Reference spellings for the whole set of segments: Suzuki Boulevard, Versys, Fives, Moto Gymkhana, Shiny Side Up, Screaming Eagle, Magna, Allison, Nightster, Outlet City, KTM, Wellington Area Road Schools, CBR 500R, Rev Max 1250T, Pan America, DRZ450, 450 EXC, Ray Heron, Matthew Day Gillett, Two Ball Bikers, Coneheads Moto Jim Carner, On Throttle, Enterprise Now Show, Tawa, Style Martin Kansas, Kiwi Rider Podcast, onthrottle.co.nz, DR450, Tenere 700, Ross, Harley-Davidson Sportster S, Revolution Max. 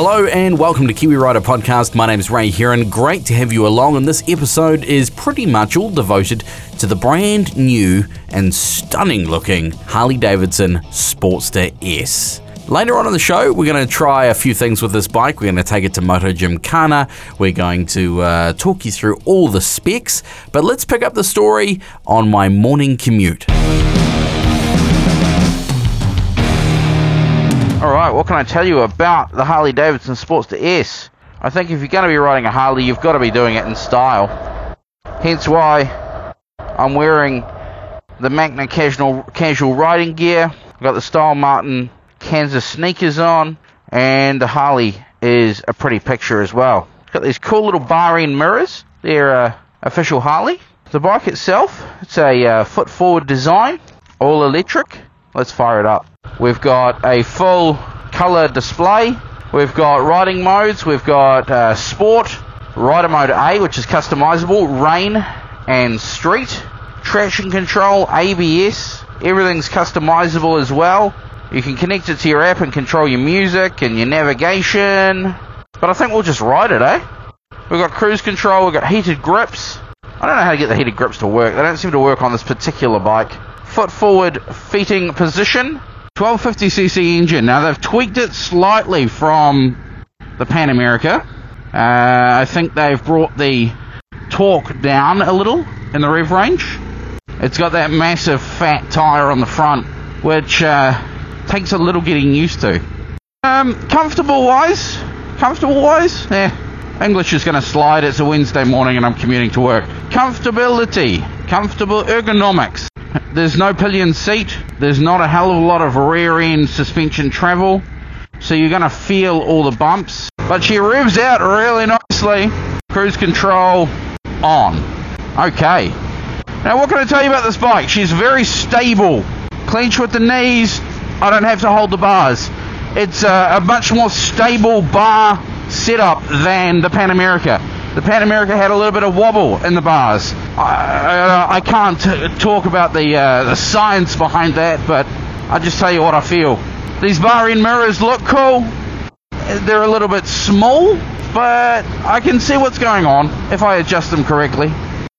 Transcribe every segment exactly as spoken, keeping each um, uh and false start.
Hello and welcome to Kiwi Rider Podcast. My name is Ray Heron. Great to have you along, and this episode is pretty much all devoted to the brand new and stunning looking Harley-Davidson Sportster S. Later on in the show, we're going to try a few things with this bike. We're going to take it to Moto Gymkhana. We're going to uh, talk you through all the specs, but let's pick up the story on my morning commute. All right, what can I tell you about the Harley-Davidson Sportster S? I think if you're going to be riding a Harley, you've got to be doing it in style. Hence why I'm wearing the Magna casual, casual riding gear. I've got the Style Martin Kansas sneakers on, and the Harley is a pretty picture as well. It's got these cool little bar end mirrors. They're uh, official Harley. The bike itself, it's a uh, foot forward design, all electric. Let's fire it up. We've got a full color display. We've got riding modes. We've got uh, sport, rider mode A, which is customizable, rain and street, traction control, A B S. Everything's customizable as well. You can connect it to your app and control your music and your navigation. But I think we'll just ride it, eh? We've got cruise control, we've got heated grips. I don't know how to get the heated grips to work. They don't seem to work on this particular bike. Foot forward feeting position. twelve fifty c c engine. Now they've tweaked it slightly from the Pan America. Uh, I think they've brought the torque down a little in the rev range. It's got that massive fat tyre on the front, which... Uh, takes a little getting used to. Um, comfortable wise, comfortable wise, eh, English is going to slide. It's a Wednesday morning and I'm commuting to work. Comfortability, comfortable ergonomics. There's no pillion seat. There's not a hell of a lot of rear end suspension travel. So you're going to feel all the bumps. But she revs out really nicely. Cruise control on. Okay. Now what can I tell you about this bike? She's very stable. Clinch with the knees. I don't have to hold the bars. It's a, a much more stable bar setup than the Pan America. The Pan America had a little bit of wobble in the bars. I, I, I can't t- talk about the, uh, the science behind that, but I'll just tell you what I feel. These bar end mirrors look cool. They're a little bit small, but I can see what's going on if I adjust them correctly.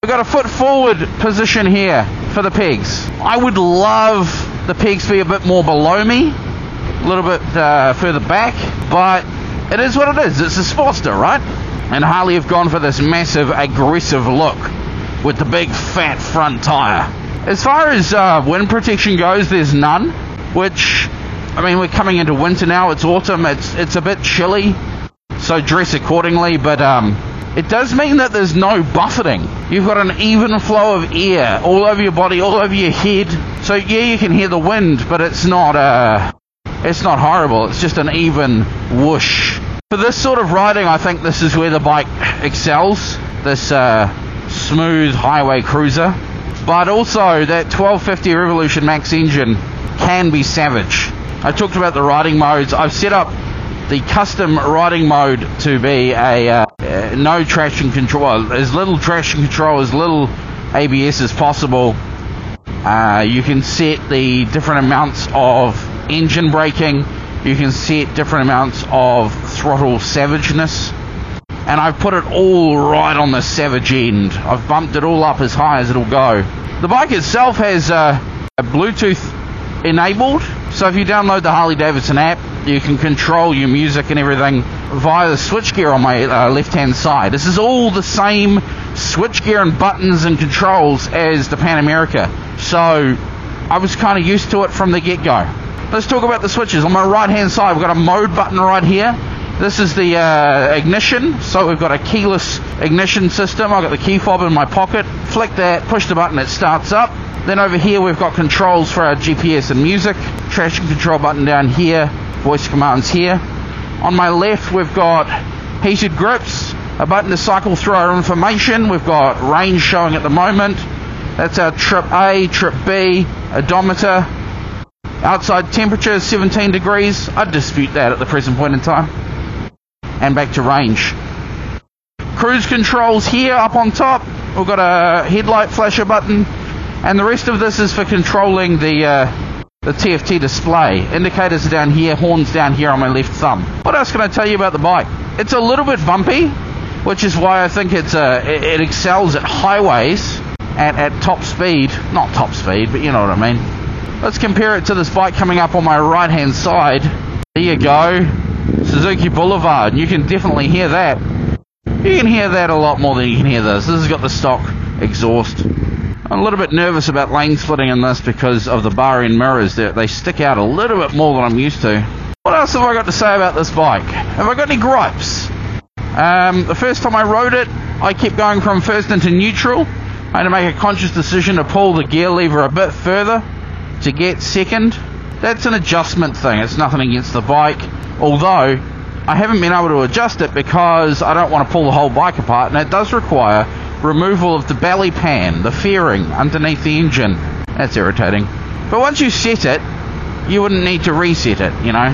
We've got a foot forward position here for the pegs. I would love the pegs to be a bit more below me, a little bit uh, further back, but it is what it is. It's a Sportster, right? And Harley have gone for this massive, aggressive look with the big, fat front tyre. As far as uh, wind protection goes, there's none, which, I mean, we're coming into winter now. It's autumn. It's it's a bit chilly, so dress accordingly, but... um. It does mean that there's no buffeting. You've got an even flow of air all over your body, all over your head. So yeah, you can hear the wind, but it's not uh, it's not horrible. It's just an even whoosh. For this sort of riding, I think this is where the bike excels. This uh, smooth highway cruiser. But also, that twelve fifty Revolution Max engine can be savage. I talked about the riding modes. I've set up the custom riding mode to be a... Uh, Uh, no traction control, as little traction control, as little A B S as possible. Uh, you can set the different amounts of engine braking. You can set different amounts of throttle savageness. And I've put it all right on the savage end. I've bumped it all up as high as it'll go. The bike itself has uh, a Bluetooth enabled. So if you download the Harley-Davidson app, you can control your music and everything via the switchgear on my uh, left-hand side. This is all the same switchgear and buttons and controls as the Pan America. So I was kind of used to it from the get-go. Let's talk about the switches. On my right-hand side, we've got a mode button right here. This is the uh, ignition. So we've got a keyless ignition system. I've got the key fob in my pocket. Flick that, push the button, it starts up. Then over here, we've got controls for our G P S and music. Traction control button down here. Voice commands here. On my left, we've got heated grips, a button to cycle through our information. We've got range showing at the moment. That's our trip A, trip B, odometer. Outside temperature is seventeen degrees. I'd dispute that at the present point in time. And back to range. Cruise controls here up on top. We've got a headlight flasher button. And the rest of this is for controlling the uh, the T F T display, indicators are down here, horns down here on my left thumb. What else can I tell you about the bike? It's a little bit bumpy, which is why I think it's a, it excels at highways and at top speed. Not top speed, but you know what I mean. Let's compare it to this bike coming up on my right hand side. There you go, Suzuki Boulevard. You can definitely hear that. You can hear that a lot more than you can hear this. This has got the stock exhaust. I'm a little bit nervous about lane splitting in this because of the bar end mirrors. They, they stick out a little bit more than I'm used to. What else have I got to say about this bike? Have I got any gripes? Um, the first time I rode it, I kept going from first into neutral. I had to make a conscious decision to pull the gear lever a bit further to get second. That's an adjustment thing. It's nothing against the bike. Although, I haven't been able to adjust it because I don't want to pull the whole bike apart, and it does require removal of the belly pan, the fairing underneath the engine. That's irritating. But once you set it, you wouldn't need to reset it, you know.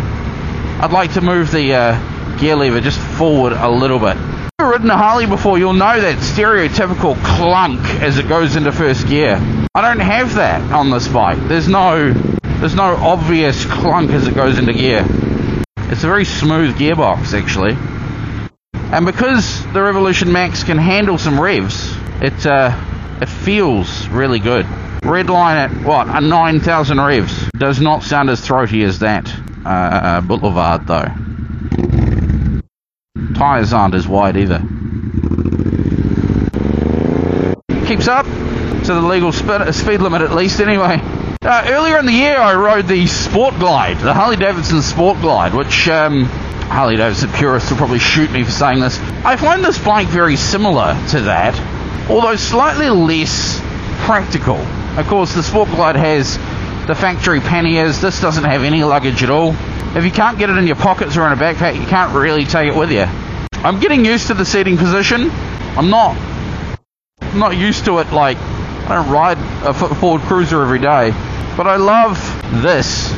I'd like to move the uh, gear lever just forward a little bit. If you've ridden a Harley before, you'll know that stereotypical clunk as it goes into first gear. I don't have that on this bike. There's no, there's no obvious clunk as it goes into gear. It's a very smooth gearbox, actually. And because the Revolution Max can handle some revs, it uh, it feels really good. Redline at, what, a nine thousand revs. Does not sound as throaty as that uh, Boulevard, though. Tyres aren't as wide either. Keeps up to the legal speed, speed limit, at least, anyway. Uh, earlier in the year, I rode the Sport Glide, the Harley-Davidson Sport Glide, which... Um, Harley-Davidson purists will probably shoot me for saying this. I find this bike very similar to that, although slightly less practical. Of course, the Sport Glide has the factory panniers. This doesn't have any luggage at all. If you can't get it in your pockets or in a backpack, you can't really take it with you. I'm getting used to the seating position. I'm not, I'm not used to it. Like, I don't ride a Ford Cruiser every day, but I love this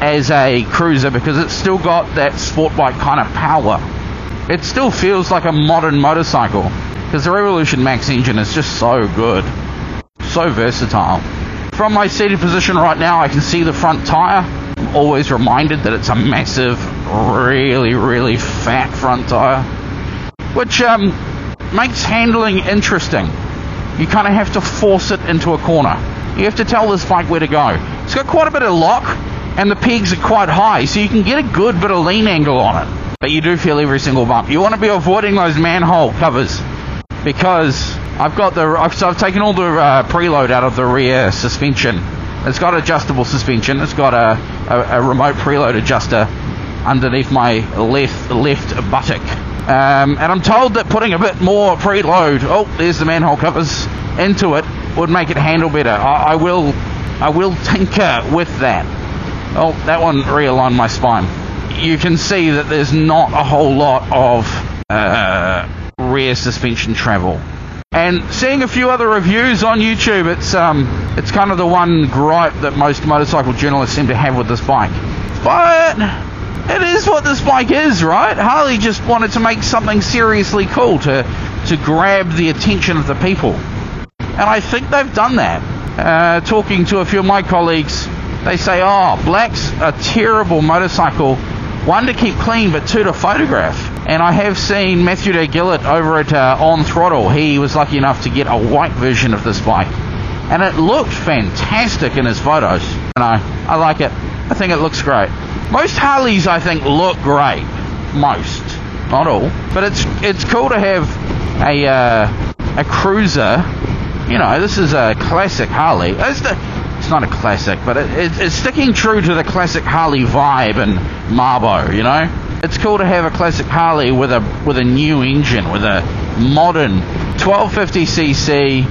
as a cruiser because it's still got that sport bike kind of power. It still feels like a modern motorcycle because the Revolution Max engine is just so good, so versatile. From my seated position right now, I can see the front tire. I'm always reminded that it's a massive, really, really fat front tire, which um, makes handling interesting. You kind of have to force it into a corner. You have to tell this bike where to go. It's got quite a bit of lock, and the pegs are quite high, so you can get a good bit of lean angle on it. But you do feel every single bump. You want to be avoiding those manhole covers because I've got the I've, so I've taken all the uh, preload out of the rear suspension. It's got adjustable suspension. It's got a, a, a remote preload adjuster underneath my left left buttock. Um, and I'm told that putting a bit more preload, oh, there's the manhole covers, into it would make it handle better. I, I will I will tinker with that. Oh, that one realigned my spine. You can see that there's not a whole lot of uh, rear suspension travel. And seeing a few other reviews on YouTube, it's um, it's kind of the one gripe that most motorcycle journalists seem to have with this bike. But it is what this bike is, right? Harley just wanted to make something seriously cool to, to grab the attention of the people. And I think they've done that. Uh, talking to a few of my colleagues, they say, oh, black's a terrible motorcycle, one to keep clean, but two to photograph. And I have seen Matthew Day Gillett over at uh, On Throttle. He was lucky enough to get a white version of this bike, and it looked fantastic in his photos. And I, I like it. I think it looks great. Most Harleys, I think, look great. Most, not all. But it's it's cool to have a uh, a cruiser. You know, this is a classic Harley. It's the It's not a classic, but it, it, it's sticking true to the classic Harley vibe and Marbo, you know? It's cool to have a classic Harley with a with a new engine, with a modern twelve fifty c c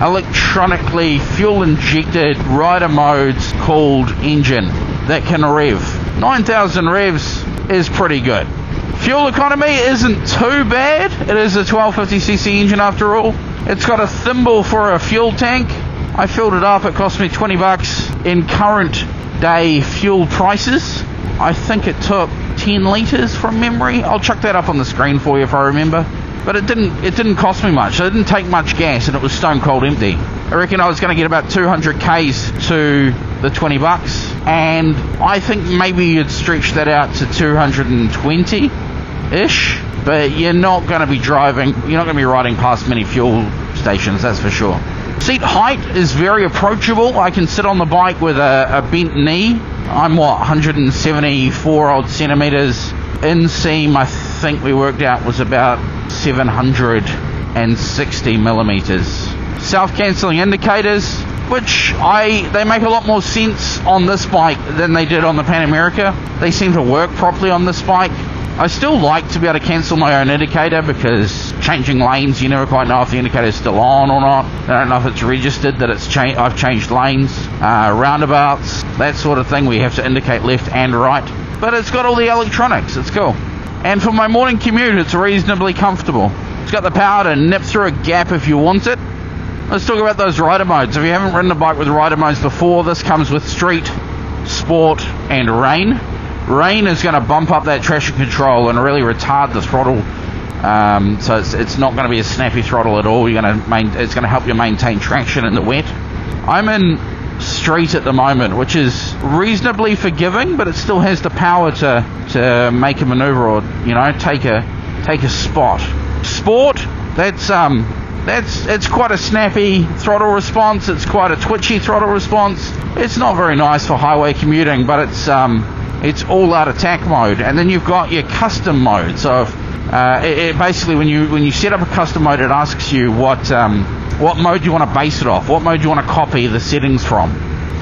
electronically fuel-injected rider modes cooled engine that can rev. nine thousand revs is pretty good. Fuel economy isn't too bad. It is a twelve fifty c c engine after all. It's got a thimble for a fuel tank. I filled it up, it cost me twenty bucks in current day fuel prices. I think it took ten litres from memory. I'll chuck that up on the screen for you if I remember. But it didn't it didn't cost me much. It didn't take much gas, and it was stone cold empty. I reckon I was going to get about two hundred k's to the twenty bucks, and I think maybe you'd stretch that out to two hundred twenty ish, but you're not going to be driving, you're not going to be riding past many fuel stations, that's for sure. Seat height is very approachable. I can sit on the bike with a, a bent knee. I'm what, one hundred seventy-four odd centimeters. Inseam, I think we worked out, was about seven hundred sixty millimeters. Self-cancelling indicators, which I they make a lot more sense on this bike than they did on the Pan America. They seem to work properly on this bike. I still like to be able to cancel my own indicator, because changing lanes, you never quite know if the indicator is still on or not. I don't know if it's registered that it's cha- I've changed lanes, uh, roundabouts, that sort of thing. We have to indicate left and right. But it's got all the electronics. It's cool. And for my morning commute, it's reasonably comfortable. It's got the power to nip through a gap if you want it. Let's talk about those rider modes. If you haven't ridden a bike with rider modes before, this comes with street, sport, and rain. Rain is going to bump up that traction control and really retard the throttle, um, so it's, it's not going to be a snappy throttle at all. You're going to main, it's going to help you maintain traction in the wet. I'm in street at the moment, which is reasonably forgiving, but it still has the power to to make a manoeuvre or, you know, take a take a spot. Sport, that's um that's it's quite a snappy throttle response. It's quite a twitchy throttle response. It's not very nice for highway commuting, but it's um. It's all out attack mode, and then you've got your custom mode. So if, uh, it, it basically, when you when you set up a custom mode, it asks you what um, what mode you want to base it off, what mode you want to copy the settings from,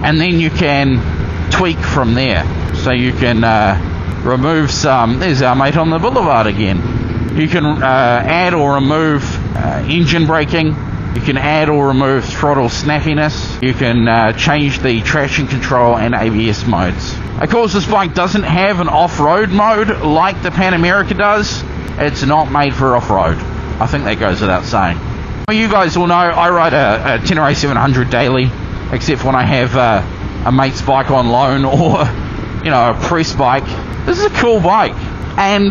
and then you can tweak from there. So you can uh, remove some. There's our mate on the boulevard again. You can uh, add or remove uh, engine braking. You can add or remove throttle snappiness. You can uh, change the traction control and A B S modes. Of course, this bike doesn't have an off-road mode like the Pan America does. It's not made for off-road. I think that goes without saying. Well, you guys will know I ride a, a Tenere seven hundred daily, except when I have a, a mate's bike on loan or, you know, a press bike. This is a cool bike. And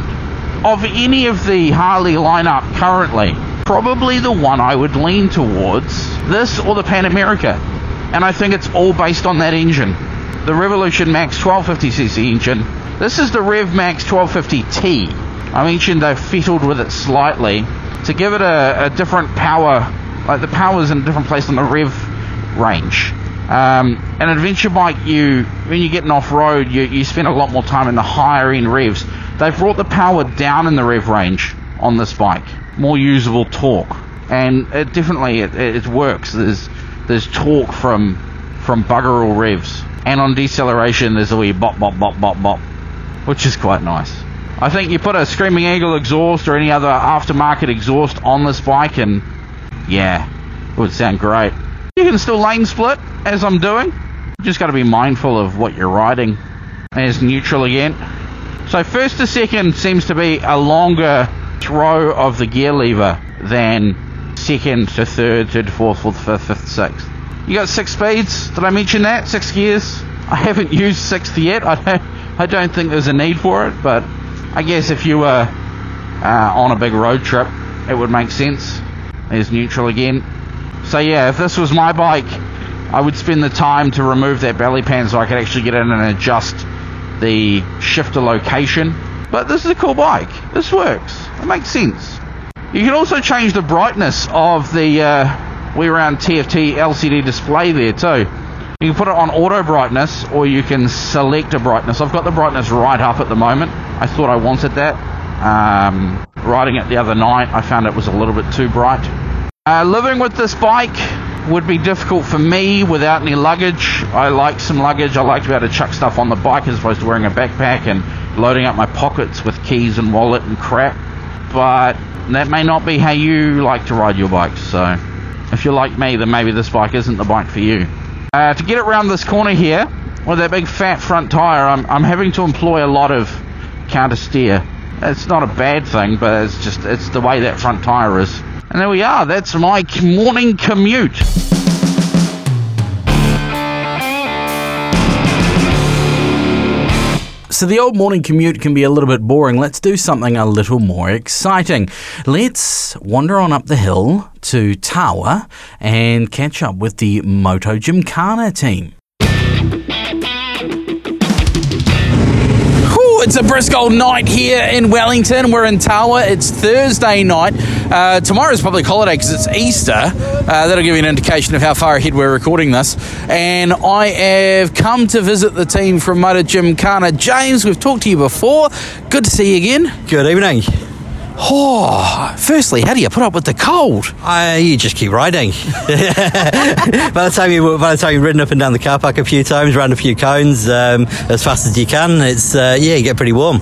of any of the Harley lineup currently, probably the one I would lean towards, this or the Pan America. And I think it's all based on that engine. The Revolution Max twelve fifty c c engine. This is the Rev Max twelve fifty T. I mentioned they've fiddled with it slightly to give it a, a different power, like the power's in a different place than the Rev range. Um, an adventure bike, you when you get an off-road, you, you spend a lot more time in the higher-end revs. They've brought the power down in the Rev range on this bike. More usable torque. And it definitely, it, it works. There's there's torque from, from bugger all revs. And on deceleration, there's a wee bop, bop, bop, bop, bop, which is quite nice. I think you put a Screaming Eagle exhaust or any other aftermarket exhaust on this bike and, yeah, it would sound great. You can still lane split, as I'm doing. You just got to be mindful of what you're riding. There's neutral again. So first to second seems to be a longer throw of the gear lever than second to third, third to fourth, fourth, fifth, fifth, sixth. You got six speeds, did I mention that? Six gears. I haven't used sixth yet. I don't, I don't think there's a need for it, but I guess if you were uh, on a big road trip, it would make sense. There's neutral again. So yeah, if this was my bike, I would spend the time to remove that belly pan so I could actually get in and adjust the shifter location. But this is a cool bike. This works. It makes sense. You can also change the brightness of the... Uh, We're around T F T L C D display there too. You can put it on auto brightness or you can select a brightness. I've got the brightness right up at the moment. I thought I wanted that. Um, riding it the other night, I found it was a little bit too bright. Uh, living with this bike would be difficult for me without any luggage. I like some luggage. I like to be able to chuck stuff on the bike as opposed to wearing a backpack and loading up my pockets with keys and wallet and crap. But that may not be how you like to ride your bike, so... If you're like me, then maybe this bike isn't the bike for you. Uh, to get it around this corner here, with that big fat front tyre, I'm, I'm having to employ a lot of counter steer. It's not a bad thing, but it's just it's the way that front tyre is. And there we are. That's my morning commute. So the old morning commute can be a little bit boring. Let's do something a little more exciting. Let's wander on up the hill to Tawa and catch up with the Moto Gymkhana team. it's a brisk old night here in Wellington. We're in Tawa. It's Thursday night. Uh, tomorrow's public holiday because it's Easter. Uh, that'll give you an indication of how far ahead we're recording this. And I have come to visit the team from Moto Gymkhana. James, we've talked to you before. Good to see you again. Good evening. Oh, firstly, how do you put up with the cold? Uh, you just keep riding. by the time you by the time you've ridden up and down the car park a few times, round a few cones, um, as fast as you can, it's uh, yeah, you get pretty warm.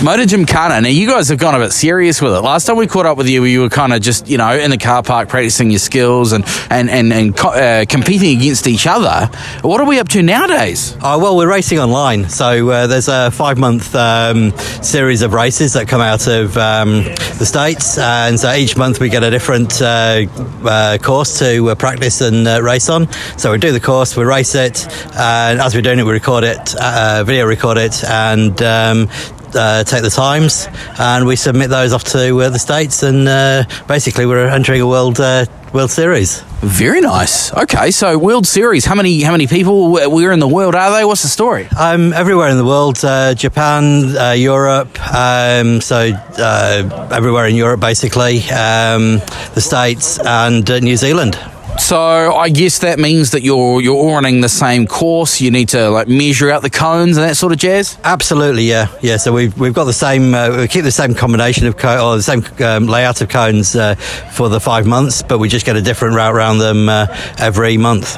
Moto Gymkhana, now you guys have gone a bit serious with it. Last time we caught up with you, you were kind of just, you know, in the car park practicing your skills and, and, and, and co- uh, competing against each other. What are we up to nowadays? Oh, well, we're racing online. So uh, there's a five-month um, series of races that come out of um, the States. Uh, and so each month we get a different uh, uh, course to uh, practice and uh, race on. So we do the course, we race it. Uh, and as we're doing it, we record it, uh, video record it, and um Uh, take the times, and we submit those off to uh, the States, and uh, basically we're entering a world uh, world series. Very nice. Okay, so world series. How many how many people we're in the world are they? What's the story? Um, everywhere in the world, uh, Japan, uh, Europe. Um, so uh, everywhere in Europe, basically, um, the States and uh, New Zealand. So I guess that means that you're you're all running the same course. You need to like measure out the cones and that sort of jazz. Absolutely, yeah, yeah. So we've we've got the same, uh, we keep the same combination of cones or the same um, layout of cones uh, for the five months, but we just get a different route around them uh, every month.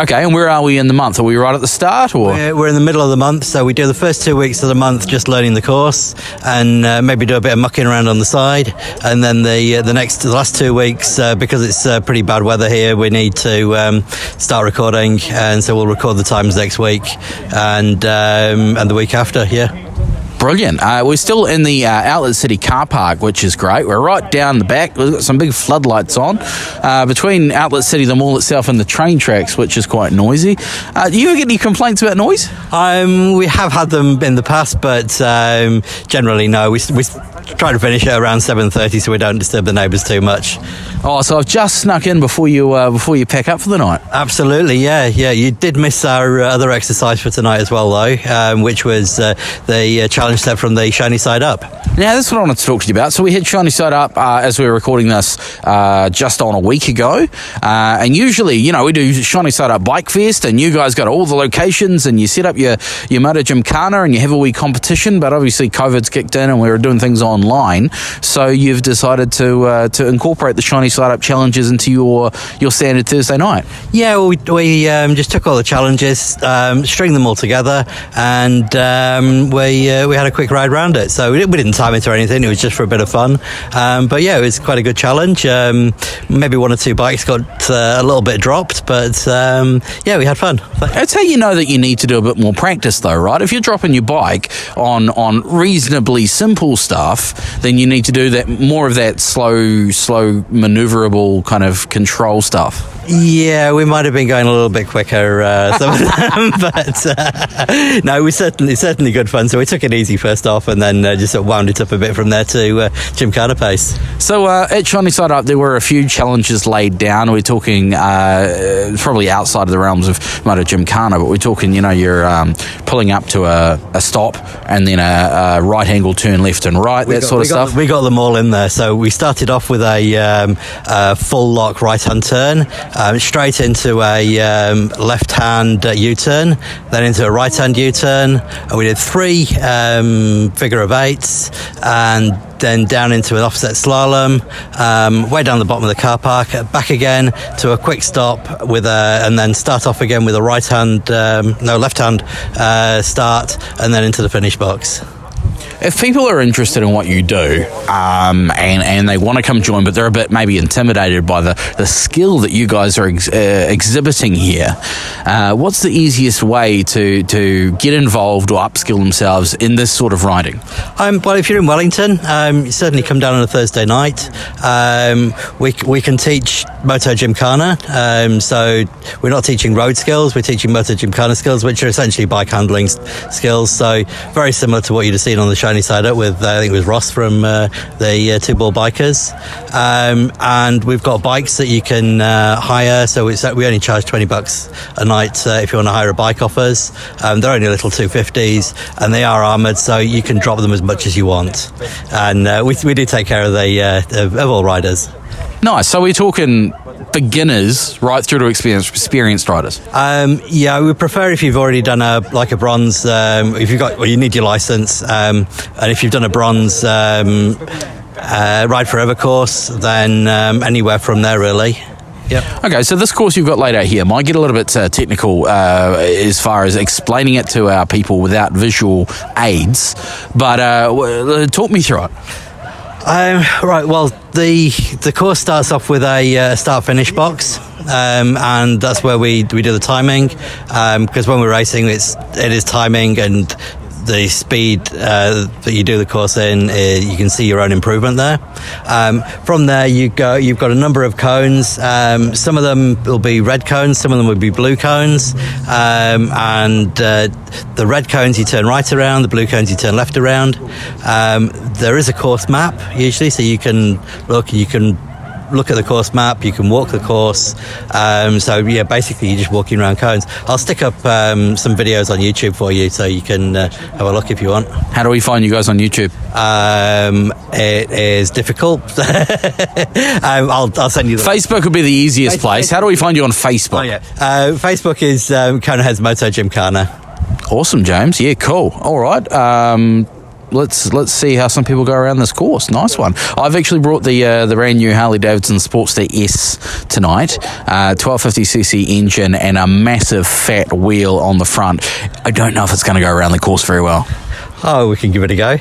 Okay, and where are we in the month? Are we right at the start, or we're, we're in the middle of the month? So we do the first two weeks of the month just learning the course, and uh, maybe do a bit of mucking around on the side, and then the uh, the next the last two weeks uh, because it's uh, pretty bad weather here, we need to um, start recording, and so we'll record the times next week and um, and the week after. Yeah. Brilliant. Uh, we're still in the uh, Outlet City car park, which is great. We're right down the back. We've got some big floodlights on uh, between Outlet City, the mall itself, and the train tracks, which is quite noisy. Uh, do you ever get any complaints about noise? Um, we have had them in the past, but um, generally no. We, we try to finish it around seven thirty so we don't disturb the neighbours too much. Oh, so I've just snuck in before you uh, before you pack up for the night. Absolutely, yeah, yeah. You did miss our uh, other exercise for tonight as well, though, um, which was uh, the uh, challenge step from the Shiny Side Up. Now, that's what I wanted to talk to you about. So we had Shiny Side Up uh, as we were recording this uh, just on a week ago. Uh, and usually, you know, we do Shiny Side Up Bike Fest, and you guys go to all the locations and you set up your, your Moto Gymkhana and you have a wee competition. But obviously COVID's kicked in and we were doing things online. So you've decided to uh, to incorporate the Shiny Side Up challenges into your, your standard Thursday night. Yeah, well, we, we um, just took all the challenges, um, string them all together, and um, we, uh, we had a quick ride around it. So we didn't time it or anything. It was just for a bit of fun. Um, but yeah, it was quite a good challenge. Um, maybe one or two bikes got uh, a little bit dropped, but um, yeah, we had fun. That's how you know that you need to do a bit more practice though, right? If you're dropping your bike on, on reasonably simple stuff, then you need to do that more of that slow, slow maneuverable kind of control stuff. Yeah, we might have been going a little bit quicker, uh, some of them, but uh, no, it was certainly, certainly good fun. So we took it easy first off, and then uh, just sort of wound it up a bit from there to uh, Gymkhana pace. So uh, at Shiny Side Up, there were a few challenges laid down. We're talking uh, probably outside of the realms of Moto Gymkhana, but we're talking, you know, you're um, pulling up to a, a stop and then a, a right angle turn left and right, we that got, sort of stuff. Got, we got them all in there. So we started off with a, um, a full lock right hand turn, um, straight into a um, left hand uh, U-turn, then into a right hand U-turn. And we did three Um, Um, figure of eights, and then down into an offset slalom, um, way down the bottom of the car park, back again to a quick stop with a, and then start off again with a right hand, um, no left hand uh, start, and then into the finish box. If people are interested in what you do um, and, and they want to come join, but they're a bit maybe intimidated by the, the skill that you guys are ex- uh, exhibiting here, uh, what's the easiest way to, to get involved or upskill themselves in this sort of riding? Um, well, if you're in Wellington, um, you certainly come down on a Thursday night. Um, we, we can teach Moto Gymkhana. Um, so we're not teaching road skills, we're teaching Moto Gymkhana skills, which are essentially bike handling skills. So very similar to what you'd have seen on the show Shiny Side Up with, I think it was Ross from uh, the uh, Two Ball Bikers. Um, and we've got bikes that you can uh, hire. So it's, we only charge twenty bucks a night uh, if you want to hire a bike off us. Um, they're only little two fifties and they are armoured, so you can drop them as much as you want. And uh, we, we do take care of, the, uh, of all riders. Nice. So we're talking beginners right through to experience, experienced riders. Um, yeah, we prefer if you've already done a like a bronze. Um, if you've got, well, you need your license, um, and if you've done a bronze um, uh, Ride Forever course, then um, anywhere from there really. Yep. Okay, so this course you've got laid out here might get a little bit uh, technical uh, as far as explaining it to our people without visual aids, but uh, talk me through it. Um, right, well, the the course starts off with a uh, start-finish box, um, and that's where we, we do the timing, because um, when we're racing, it's it is timing, and the speed uh, that you do the course in, uh, you can see your own improvement there. Um, from there, you go. You've got a number of cones. Um, some of them will be red cones. Some of them will be blue cones. Um, and uh, the red cones you turn right around. The blue cones you turn left around. Um, there is a course map usually, so you can look. You can. Look at the course map, you can walk the course, um, so yeah, basically you're just walking around cones. I'll stick up um, some videos on YouTube for you so you can uh, have a look if you want. How do we find you guys on YouTube? Um, it is difficult. um, I'll, I'll send you the Facebook link. Would be the easiest Facebook. Place. How do we find you on Facebook? Oh, yeah. uh, Facebook is um, Coneheads Moto Jim Carner. Awesome, James. Yeah, cool. All right. Um, Let's let's see how some people go around this course. Nice one. I've actually brought the uh, the brand new Harley-Davidson Sportster S tonight. Uh, twelve fifty c c engine and a massive fat wheel on the front. I don't know if it's going to go around the course very well. Oh, we can give it a go.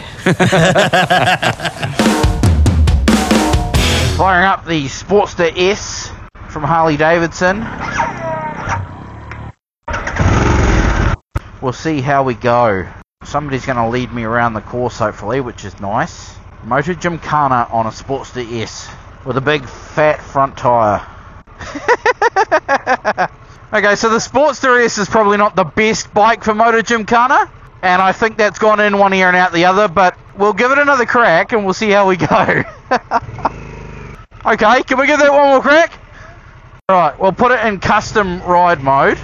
Firing up the Sportster S from Harley-Davidson. We'll see how we go. Somebody's going to lead me around the course, hopefully, which is nice. Moto Gymkhana on a Sportster S with a big fat front tyre. Okay, so the Sportster S is probably not the best bike for Moto Gymkhana, and I think that's gone in one ear and out the other, but we'll give it another crack and we'll see how we go. Okay, can we give that one more crack? Alright, we'll put it in custom ride mode.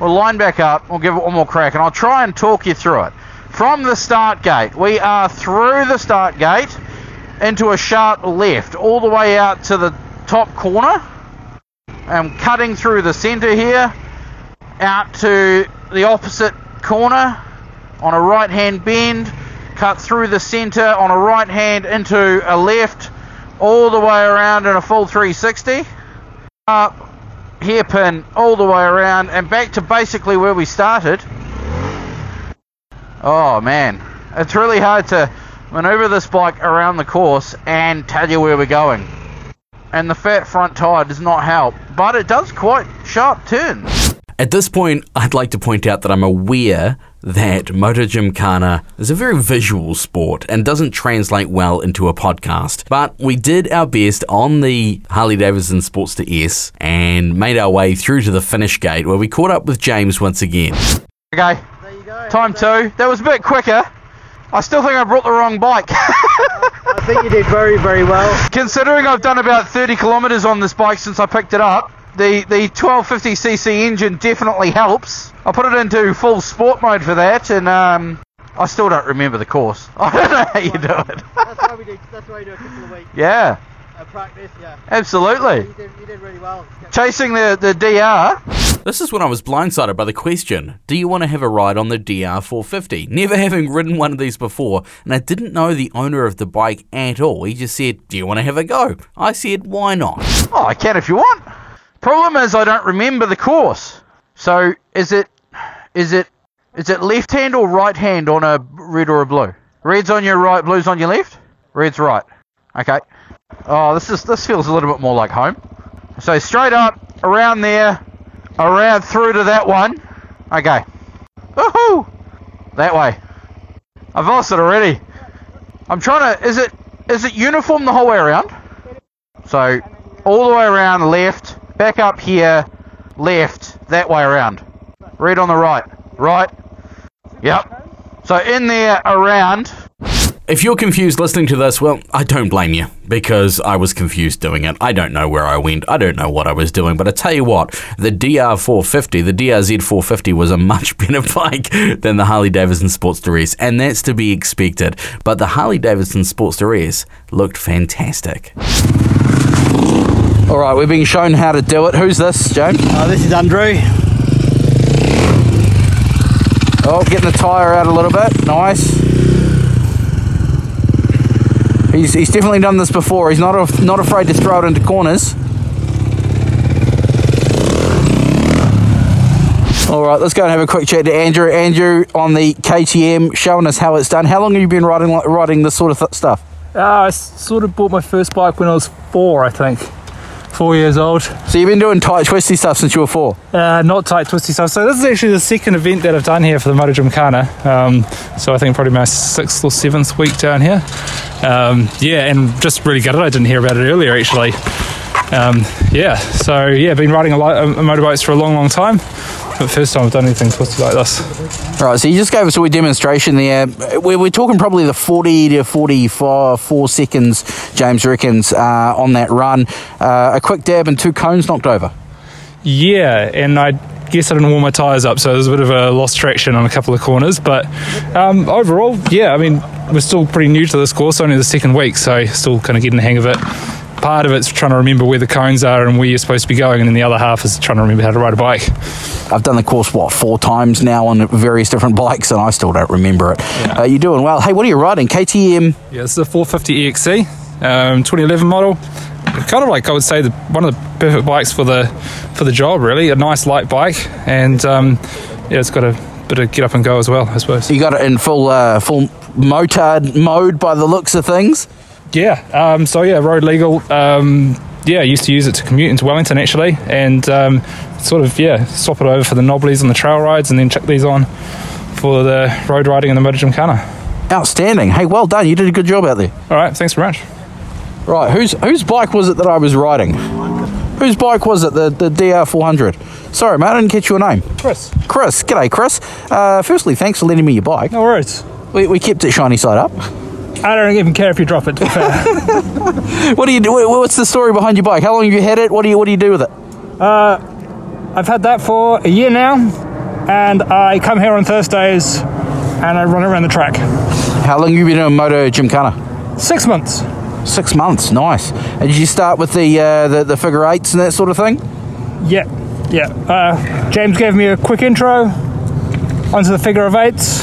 We'll line back up, we'll give it one more crack, and I'll try and talk you through it. From the start gate, we are through the start gate into a sharp left, all the way out to the top corner. I'm cutting through the centre here, out to the opposite corner, on a right-hand bend, cut through the centre, on a right-hand into a left, all the way around in a full three sixty. Up. Hairpin all the way around and back to basically where we started. Oh man, it's really hard to maneuver this bike around the course and tell you where we're going. And the fat front tyre does not help, but it does quite sharp turns. At this point, I'd like to point out that I'm aware that Moto Gymkhana is a very visual sport and doesn't translate well into a podcast. But we did our best on the Harley-Davidson Sportster S and made our way through to the finish gate where we caught up with James once again. Okay, there you go. Time two. That was a bit quicker. I still think I brought the wrong bike. I think you did very, very well. Considering I've done about thirty kilometres on this bike since I picked it up, The the twelve fifty c c engine definitely helps. I put it into full sport mode for that, and um, I still don't remember the course. I don't know how you do it. That's why we do. That's why we do a couple of weeks. Yeah. Uh, practice. Yeah. Absolutely. You did, you did really well. Chasing the the D R. This is when I was blindsided by the question: do you want to have a ride on the D R four fifty? Never having ridden one of these before, and I didn't know the owner of the bike at all. He just said, "Do you want to have a go?" I said, "Why not?" Oh, I can if you want. Problem is I don't remember the course. So is it is it is it left hand or right hand on a red or a blue? Red's on your right, blue's on your left? Red's right. Okay. Oh, this is this feels a little bit more like home. So straight up, around there, around through to that one. Okay. Woohoo! That way. I've lost it already. I'm trying to is it is it uniform the whole way around? So all the way around left. Back up here, left, that way around. Red on the right, right. Yep. So in there, around. If you're confused listening to this, well, I don't blame you, because I was confused doing it. I don't know where I went. I don't know what I was doing. But I tell you what, the D R four fifty, the D R Z four fifty was a much better bike than the Harley-Davidson Sportster S, and that's to be expected. But the Harley-Davidson Sportster S looked fantastic. All right, we're being shown how to do it. Who's this, Joan? Uh, this is Andrew. Oh, getting the tyre out a little bit. Nice. He's, he's definitely done this before. He's not af- not afraid to throw it into corners. All right, let's go and have a quick chat to Andrew. Andrew on the K T M, showing us how it's done. How long have you been riding like, riding this sort of th- stuff? Uh, I sort of bought my first bike when I was four, I think. Four years old. So you've been doing tight, twisty stuff since you were four? Uh, not tight, twisty stuff. So this is actually the second event that I've done here for the Moto Gymkhana. Um, so I think probably my sixth or seventh week down here. Um, yeah, and just really gutted I didn't hear about it earlier, actually. Um, yeah, so yeah, been riding a lot of motorbikes for a long, long time, but first time I've done anything twisted like this. All right, so you just gave us a wee demonstration there. We're, we're talking probably the forty to forty-four seconds, James reckons, uh, on that run. Uh, a quick dab and two cones knocked over. Yeah, and I guess I didn't warm my tyres up, so there's a bit of a lost traction on a couple of corners, but um, overall, yeah, I mean, we're still pretty new to this course, only the second week, so still kind of getting the hang of it. Part of it's trying to remember where the cones are and where you're supposed to be going, and then the other half is trying to remember how to ride a bike. I've done the course, what, four times now on various different bikes, and I still don't remember it. Yeah. Uh, you're doing well. Hey, what are you riding? K T M? Yeah, this is a four fifty E X C, um, twenty eleven model. Kind of like, I would say, the, one of the perfect bikes for the for the job, really. A nice, light bike, and um, yeah, it's got a bit of get up and go as well, I suppose. You got it in full, uh, full motard mode by the looks of things? Yeah, um, so yeah, road legal. Um, yeah, I used to use it to commute into Wellington, actually, and um, sort of, yeah, swap it over for the knobblies and the trail rides, and then chuck these on for the road riding and the Moto Gymkhana. Outstanding. Hey, well done. You did a good job out there. All right, thanks very much. Right, whose whose bike was it that I was riding? Whose bike was it? The the D R four hundred. Sorry, mate, I didn't catch your name. Chris. Chris. G'day, Chris. Uh, firstly, thanks for lending me your bike. No worries. We we kept it shiny side up. I don't even care if you drop it. What do you do? What's the story behind your bike? How long have you had it? What do you What do you do with it? Uh, I've had that for a year now, and I come here on Thursdays, and I run around the track. How long have you been doing Moto Gymkhana? Six months. Six months, nice. And did you start with the uh, the, the figure eights and that sort of thing? Yeah, yeah. Uh, James gave me a quick intro onto the figure of eights,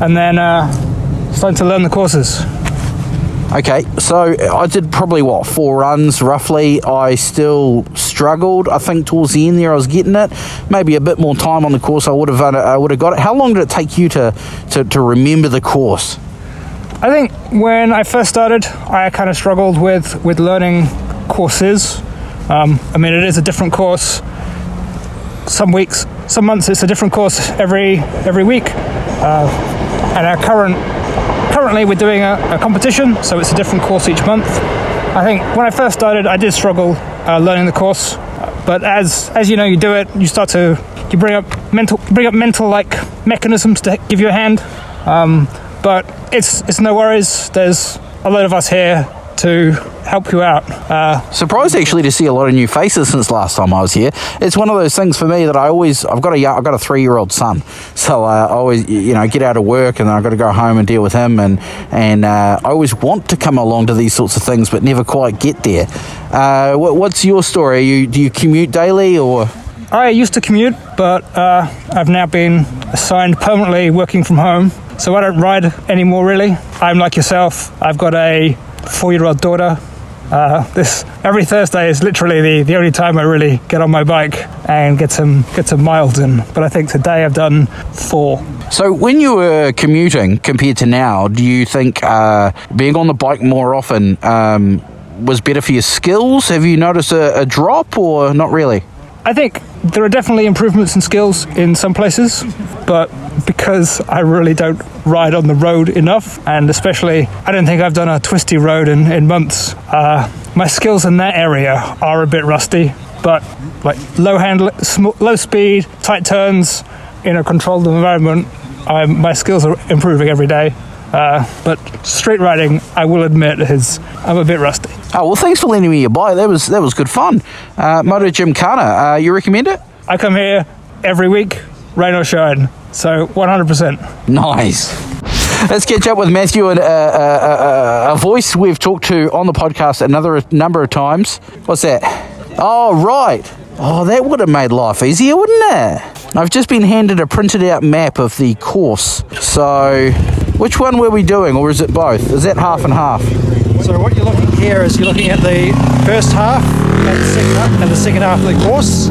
and then. Uh, Starting to learn the courses. Okay, so I did probably, what, four runs roughly. I still struggled. I think towards the end there I was getting it. Maybe a bit more time on the course I would have I would have got it. How long did it take you to, to, to remember the course? I think when I first started, I kind of struggled with, with learning courses. Um, I mean, it is a different course. Some weeks, some months it's a different course every, every week. Uh, and our current... Currently we're doing a, a competition, so it's a different course each month. I think when I first started, I did struggle uh, learning the course, but as as you know, you do it, you start to you bring up mental bring up mental like mechanisms to give you a hand. Um, but it's it's no worries. There's a lot of us here to help you out. Uh, Surprised actually to see a lot of new faces since last time I was here. It's one of those things for me that I always, I've got a, I've got a three-year-old son, so uh, I always, you know, get out of work and then I've got to go home and deal with him, and and uh, I always want to come along to these sorts of things, but never quite get there. Uh, what, what's your story? You do you commute daily or? I used to commute, but uh, I've now been assigned permanently working from home, so I don't ride anymore really. I'm like yourself. I've got a four-year-old daughter. Uh, this every Thursday is literally the, the only time I really get on my bike and get some get some miles in. But I think today I've done four. So when you were commuting compared to now, do you think uh, being on the bike more often um, was better for your skills? Have you noticed a, a drop or not really? I think there are definitely improvements in skills in some places, but because I really don't ride on the road enough, and especially I don't think I've done a twisty road in, in months, uh, my skills in that area are a bit rusty, but like low handle, sm- low speed, tight turns in a controlled environment, I'm, my skills are improving every day. Uh, but street riding, I will admit, is I'm a bit rusty. Oh, well, thanks for lending me your bike. That was that was good fun. Uh, Moto Jim Carner, uh, you recommend it? I come here every week, rain or shine. So one hundred percent. Nice. Let's catch up with Matthew, and uh, uh, uh, a voice we've talked to on the podcast another number of times. What's that? Oh, right. Oh, that would have made life easier, wouldn't it? I've just been handed a printed out map of the course. So, which one were we doing, or is it both? Is that half and half? So what you're looking at here is you're looking at the first half and the second half, and the second half of the course.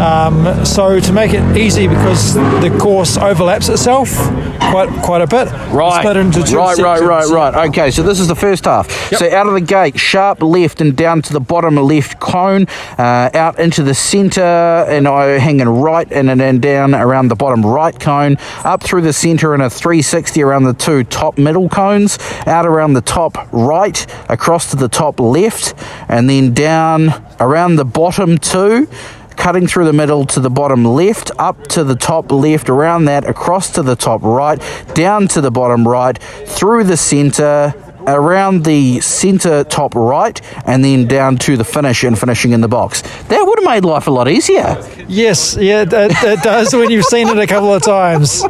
Um, so to make it easy, because the course overlaps itself quite quite a bit. Right, split into two right, right, right, right. Okay, so this is the first half. Yep. So out of the gate, sharp left and down to the bottom left cone, uh, out into the centre, and I hanging right and then down around the bottom right cone, up through the centre in a three sixty around the two top middle cones, out around the top right, across to the top left, and then down around the bottom two, cutting through the middle to the bottom left, up to the top left, around that, across to the top right, down to the bottom right, through the centre, around the centre top right, and then down to the finish and finishing in the box. That would have made life a lot easier. Yes, yeah, it, it does when you've seen it a couple of times.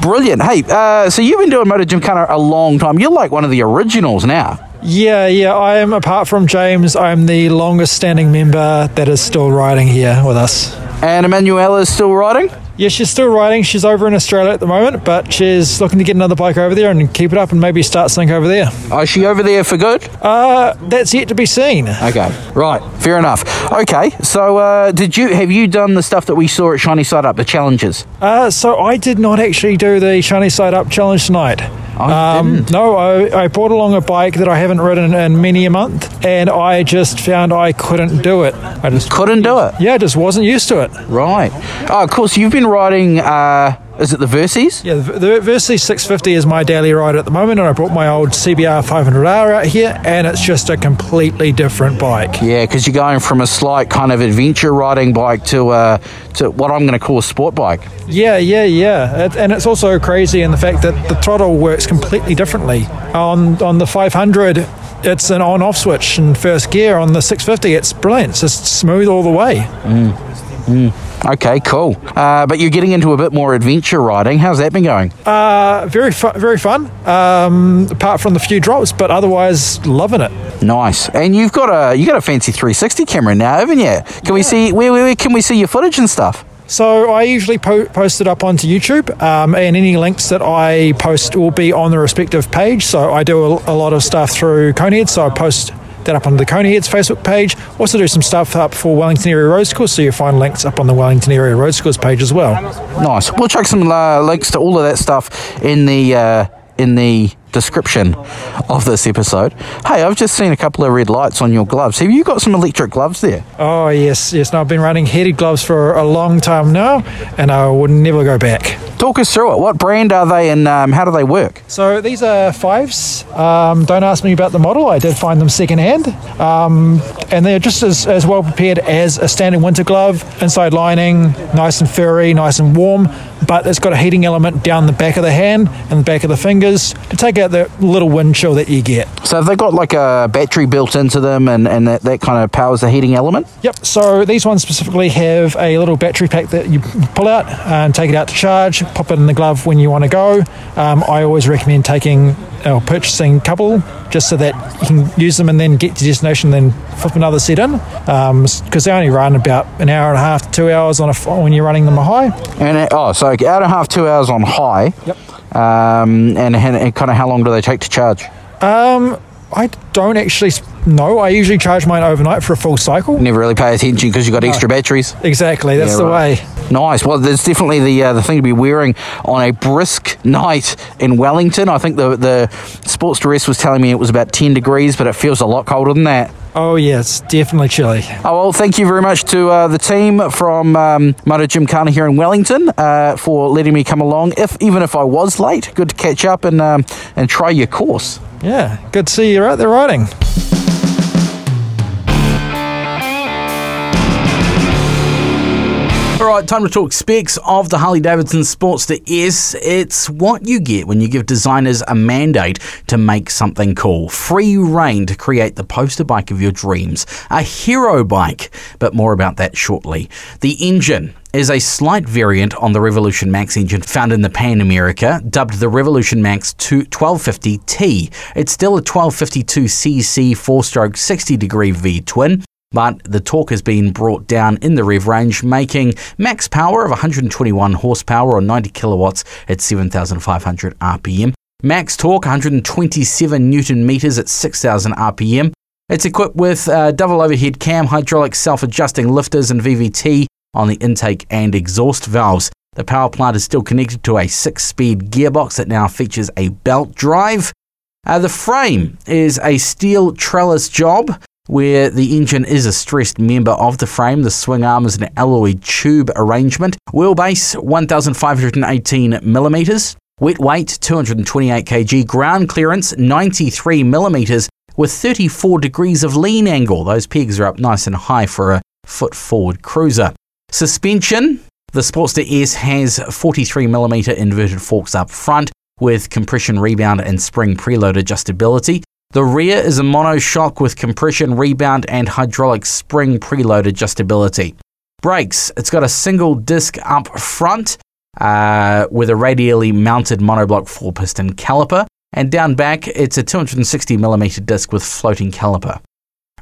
Brilliant. Hey, uh, so you've been doing Moto Gymkhana a long time. You're like one of the originals now. Yeah, yeah, I am, apart from James, I'm the longest standing member that is still riding here with us. And Emanuela is still riding? Yeah, she's still riding. She's over in Australia at the moment, but she's looking to get another bike over there and keep it up and maybe start something over there. Oh, is she over there for good? Uh, that's yet to be seen. Okay, right, fair enough. Okay, so uh, did you have you done the stuff that we saw at Shiny Side Up, the challenges? Uh, so I did not actually do the Shiny Side Up challenge tonight. I um, didn't. No, I, I brought along a bike that I haven't ridden in many a month, and I just found I couldn't do it. I just couldn't do it? Yeah, I just wasn't used to it. Right. Oh, of course, you've been riding, uh, is it the Versys? Yeah, the, the Versys six fifty is my daily ride at the moment, and I brought my old C B R five hundred R out here, and it's just a completely different bike. Yeah, because you're going from a slight kind of adventure riding bike to uh, to what I'm going to call a sport bike. Yeah, yeah, yeah. It, and it's also crazy in the fact that the throttle works completely differently. On, on the five hundred, it's an on-off switch in first gear. On the six fifty, it's brilliant. It's just smooth all the way. Mm. Mm. Okay, cool. Uh, but you're getting into a bit more adventure riding. How's that been going? Uh, very, fu- very fun. Um, apart from the few drops, but otherwise loving it. Nice. And you've got a you got a fancy three sixty camera now, haven't you? Can yeah. we see where, where, where can we see your footage and stuff? So I usually po- post it up onto YouTube, um, and any links that I post will be on the respective page. So I do a, a lot of stuff through Coneheads. So I post that up on the Coneheads Facebook page. Also do some stuff up for Wellington Area Road Schools, so you'll find links up on the Wellington Area Road Schools page as well. Nice. We'll chuck some uh, links to all of that stuff in the uh, in the description of this episode. Hey, I've just seen a couple of red lights on your gloves. Have you got some electric gloves there? Oh, yes, yes. No, I've been running heated gloves for a long time now, and I would never go back. Talk us through it. What brand are they, and um, how do they work? So these are Fives. Um, don't ask me about the model. I did find them secondhand. Um, and they're just as, as well prepared as a standard winter glove. Inside lining, nice and furry, nice and warm, but it's got a heating element down the back of the hand and the back of the fingers to take out the little wind chill that you get. So have they got like a battery built into them, and, and that, that kind of powers the heating element? Yep. So these ones specifically have a little battery pack that you pull out and take it out to charge. Pop it in the glove when you want to go. Um, I always recommend taking or purchasing a couple just so that you can use them and then get to destination and then flip another set in, because um, they only run about an hour and a half to two hours on a, when you're running them a high. And it, oh, so hour and a half, two hours on high. Yep. Um, and, and kind of how long do they take to charge? Um, I don't actually know. I usually charge mine overnight for a full cycle. Never really pay attention because you've got no extra batteries. Exactly, that's yeah, the right. way. Nice. Well, there's definitely the uh, the thing to be wearing on a brisk night in Wellington. I think the the Sportster S was telling me it was about ten degrees, but it feels a lot colder than that. Oh, yes, definitely chilly. Oh, well, thank you very much to uh, the team from um, Moto Gymkhana here in Wellington uh, for letting me come along, if even if I was late. Good to catch up and um, and try your course. Yeah, good to see you out there riding. All right, time to talk specs of the Harley-Davidson Sportster S. It's what you get when you give designers a mandate to make something cool. Free reign to create the poster bike of your dreams. A hero bike, but more about that shortly. The engine is a slight variant on the Revolution Max engine found in the Pan America, dubbed the Revolution Max twelve fifty T. It's still a twelve fifty-two c c four-stroke sixty-degree V-twin, but the torque has been brought down in the rev range, making max power of one hundred twenty-one horsepower or ninety kilowatts at seven thousand five hundred R P M. Max torque one hundred twenty-seven newton meters at six thousand R P M. It's equipped with uh, double overhead cam, hydraulic self-adjusting lifters and V V T on the intake and exhaust valves. The power plant is still connected to a six-speed gearbox that now features a belt drive. Uh, the frame is a steel trellis job, where the engine is a stressed member of the frame. The swing arm is an alloy tube arrangement. Wheelbase, one thousand five hundred eighteen millimeters. Wet weight, two hundred twenty-eight kilograms. Ground clearance, ninety-three millimeters with thirty-four degrees of lean angle. Those pegs are up nice and high for a foot-forward cruiser. Suspension, the Sportster S has forty-three millimeter inverted forks up front with compression rebound and spring preload adjustability. The rear is a mono shock with compression, rebound, and hydraulic spring preload adjustability. Brakes. It's got a single disc up front uh, with a radially mounted monoblock four-piston caliper. And down back, it's a two hundred sixty millimeter disc with floating caliper.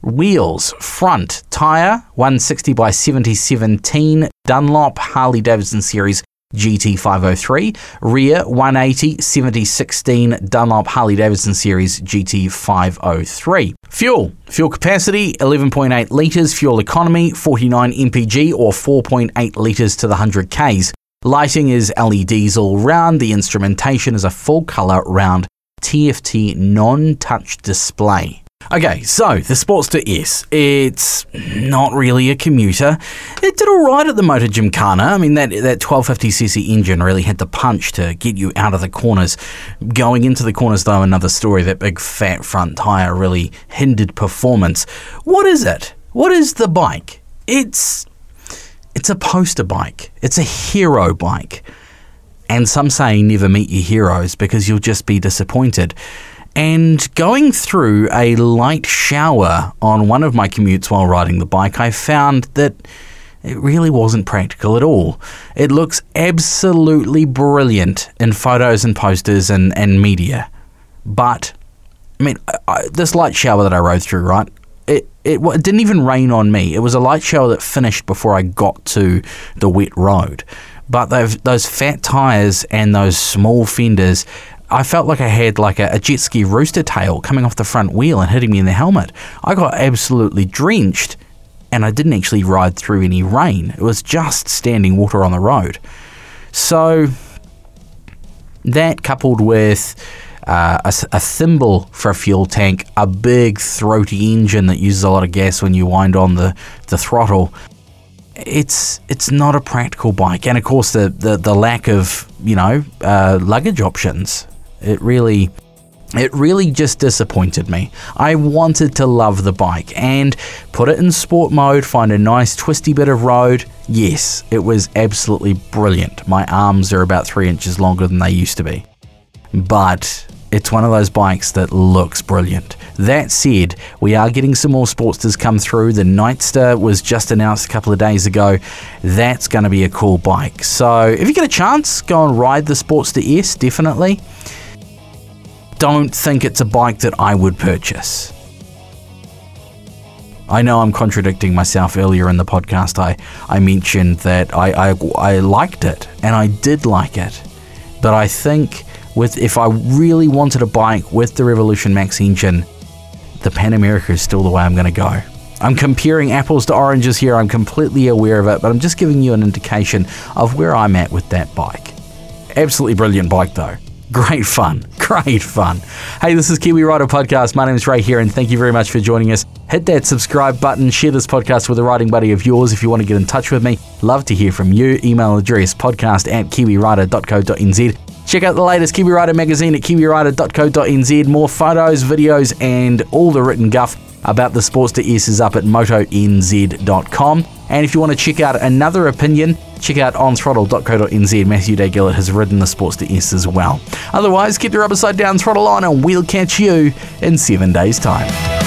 Wheels. Front tyre, one sixty by seventy seventeen Dunlop Harley Davidson Series G T five oh three, rear one eighty seventy sixteen Dunlop Harley Davidson Series G T five oh three. Fuel. Fuel capacity eleven point eight litres, fuel economy forty-nine M P G or four point eight litres to the one hundred kays. Lighting is L E Ds all round. The instrumentation is a full colour round T F T non-touch display. Okay, so the Sportster S, it's not really a commuter. It did all right at the Moto Gymkhana. I mean, that, that twelve fifty c c engine really had the punch to get you out of the corners. Going into the corners, though, another story. That big fat front tyre really hindered performance. What is it? What is the bike? It's, it's a poster bike. It's a hero bike. And some say never meet your heroes because you'll just be disappointed. And going through a light shower on one of my commutes while riding the bike, I found that it really wasn't practical at all. It looks absolutely brilliant in photos and posters and, and media. But, I mean, I, I, this light shower that I rode through, right, it, it, it didn't even rain on me. It was a light shower that finished before I got to the wet road. But those fat tyres and those small fenders, I felt like I had like a, a jet ski rooster tail coming off the front wheel and hitting me in the helmet. I got absolutely drenched, and I didn't actually ride through any rain. It was just standing water on the road. So that, coupled with uh, a, a thimble for a fuel tank, a big throaty engine that uses a lot of gas when you wind on the, the throttle, It's it's not a practical bike. And of course the, the, the lack of, you know, uh, luggage options. It really, it really just disappointed me. I wanted to love the bike and put it in sport mode, find a nice twisty bit of road. Yes, it was absolutely brilliant. My arms are about three inches longer than they used to be. But it's one of those bikes that looks brilliant. That said, we are getting some more Sportsters come through. The Nightster was just announced a couple of days ago. That's going to be a cool bike. So if you get a chance, go and ride the Sportster S, definitely. Don't think it's a bike that I would purchase. I know I'm contradicting myself. Earlier in the podcast, I, I mentioned that I, I, I liked it, and I did like it. But I think... With, if I really wanted a bike with the Revolution Max engine, the Pan America is still the way I'm going to go. I'm comparing apples to oranges here. I'm completely aware of it, but I'm just giving you an indication of where I'm at with that bike. Absolutely brilliant bike, though. Great fun. Great fun. Hey, this is Kiwi Rider Podcast. My name is Ray Heron. Thank you very much for joining us. Hit that subscribe button. Share this podcast with a riding buddy of yours if you want to get in touch with me. Love to hear from you. Email address podcast at kiwirider dot co dot n z. Check out the latest Kiwi Rider magazine at kiwirider dot co dot n z. More photos, videos, and all the written guff about the Sportster S is up at motonz dot com. And if you want to check out another opinion, check out on throttle dot co dot n z. Matthew Day Gillett has ridden the Sportster S as well. Otherwise, keep the rubber side down, throttle on, and we'll catch you in seven days' time.